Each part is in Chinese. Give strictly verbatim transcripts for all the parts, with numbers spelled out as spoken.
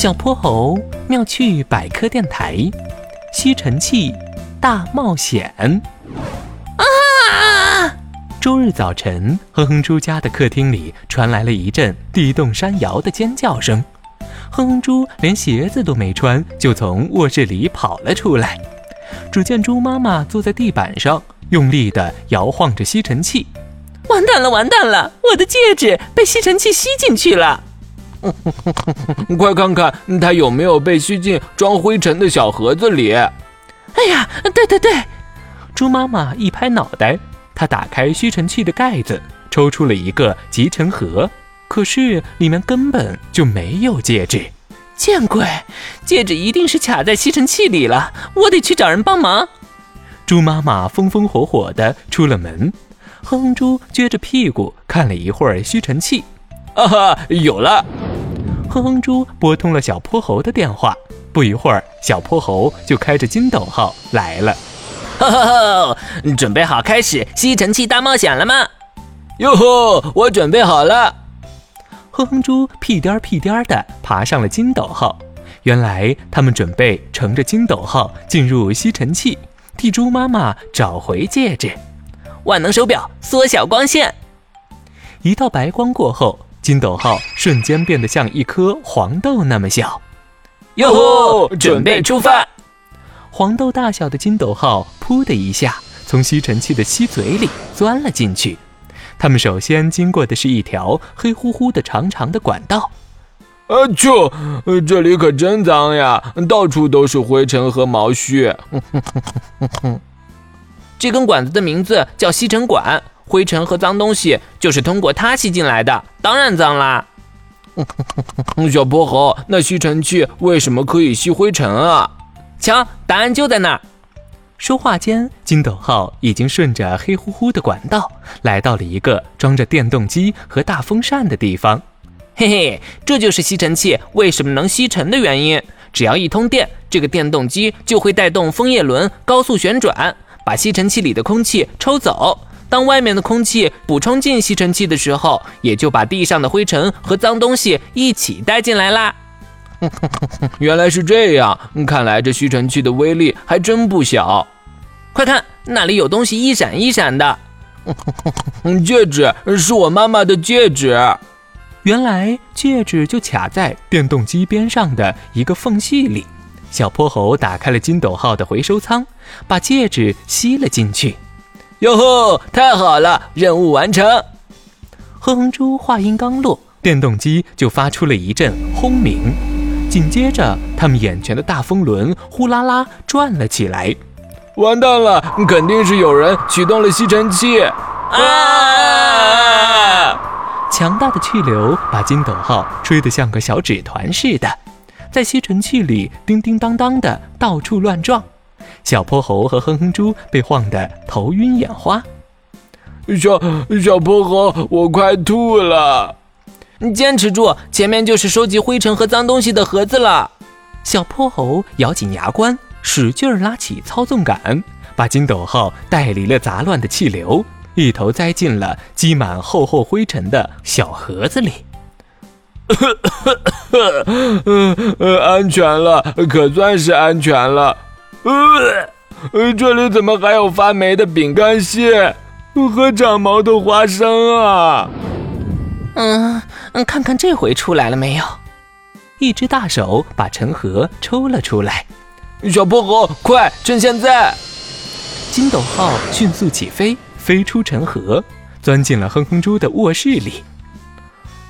小泼猴妙趣百科电台，吸尘器大冒险。啊！周日早晨，哼哼猪家的客厅里传来了一阵地动山摇的尖叫声。哼哼猪连鞋子都没穿，就从卧室里跑了出来。只见猪妈妈坐在地板上，用力地摇晃着吸尘器。完蛋了，完蛋了！我的戒指被吸尘器吸进去了。快看看它有没有被吸进装灰尘的小盒子里。哎呀，对对对！猪妈妈一拍脑袋，她打开吸尘器的盖子，抽出了一个集尘盒，可是里面根本就没有戒指。见鬼，戒指一定是卡在吸尘器里了，我得去找人帮忙。猪妈妈风风火火地出了门，哼哼猪撅着屁股看了一会儿吸尘器。啊哈，有了！哼哼猪拨通了小泼猴的电话，不一会儿小泼猴就开着筋斗号来了。吼吼吼，你准备好开始吸尘器大冒险了吗？哟吼，我准备好了。哼哼猪屁颠屁颠地爬上了筋斗号，原来他们准备乘着筋斗号进入吸尘器，替猪妈妈找回戒指。万能手表，缩小光线。一道白光过后，筋斗号瞬间变得像一颗黄豆那么小。哟吼，准备出发！黄豆大小的筋斗号扑的一下从吸尘器的吸嘴里钻了进去。他们首先经过的是一条黑乎乎的长长的管道。啊啾！这里可真脏呀，到处都是灰尘和毛絮。这根管子的名字叫吸尘管。灰尘和脏东西就是通过它吸进来的，当然脏啦。小泼猴，那吸尘器为什么可以吸灰尘啊？瞧，答案就在那儿。说话间，筋斗号已经顺着黑乎乎的管道来到了一个装着电动机和大风扇的地方。嘿嘿，这就是吸尘器为什么能吸尘的原因。只要一通电，这个电动机就会带动风叶轮高速旋转，把吸尘器里的空气抽走。当外面的空气补充进吸尘器的时候，也就把地上的灰尘和脏东西一起带进来啦。原来是这样，看来这吸尘器的威力还真不小。快看，那里有东西一闪一闪的。戒指，是我妈妈的戒指。原来戒指就卡在电动机边上的一个缝隙里。小泼猴打开了筋斗号的回收舱，把戒指吸了进去。哟吼，太好了，任务完成！哼哼猪话音刚落，电动机就发出了一阵轰鸣，紧接着他们眼前的大风轮呼啦啦转了起来。完蛋了，肯定是有人启动了吸尘器！啊！强大的气流把筋斗号吹得像个小纸团似的，在吸尘器里叮叮当当的到处乱撞。小泼猴和哼哼猪被晃得头晕眼花。小小泼猴，我快吐了！坚持住，前面就是收集灰尘和脏东西的盒子了。小泼猴咬紧牙关，使劲拉起操纵杆，把筋斗号带离了杂乱的气流，一头栽进了积满厚厚灰尘的小盒子里。安全了，可算是安全了。呃，这里怎么还有发霉的饼干屑和长毛的花生啊？嗯，看看这回出来了没有？一只大手把尘盒抽了出来。小泼猴，快，趁现在！筋斗号迅速起飞，飞出尘盒，钻进了哼哼猪的卧室里。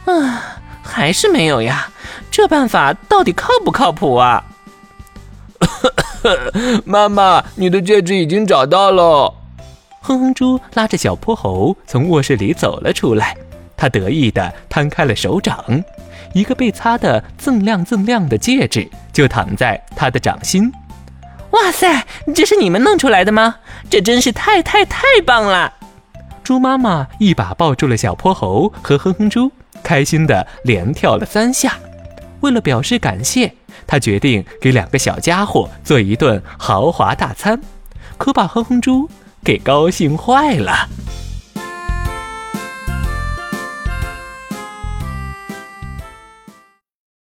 啊，还是没有呀？这办法到底靠不靠谱啊？妈妈，你的戒指已经找到了。哼哼猪拉着小泼猴从卧室里走了出来，他得意地摊开了手掌，一个被擦得锃亮锃亮的戒指就躺在他的掌心。哇塞，这是你们弄出来的吗？这真是太太太棒了！猪妈妈一把抱住了小泼猴和哼哼猪，开心地连跳了三下。为了表示感谢，他决定给两个小家伙做一顿豪华大餐，可把哼哼猪给高兴坏了。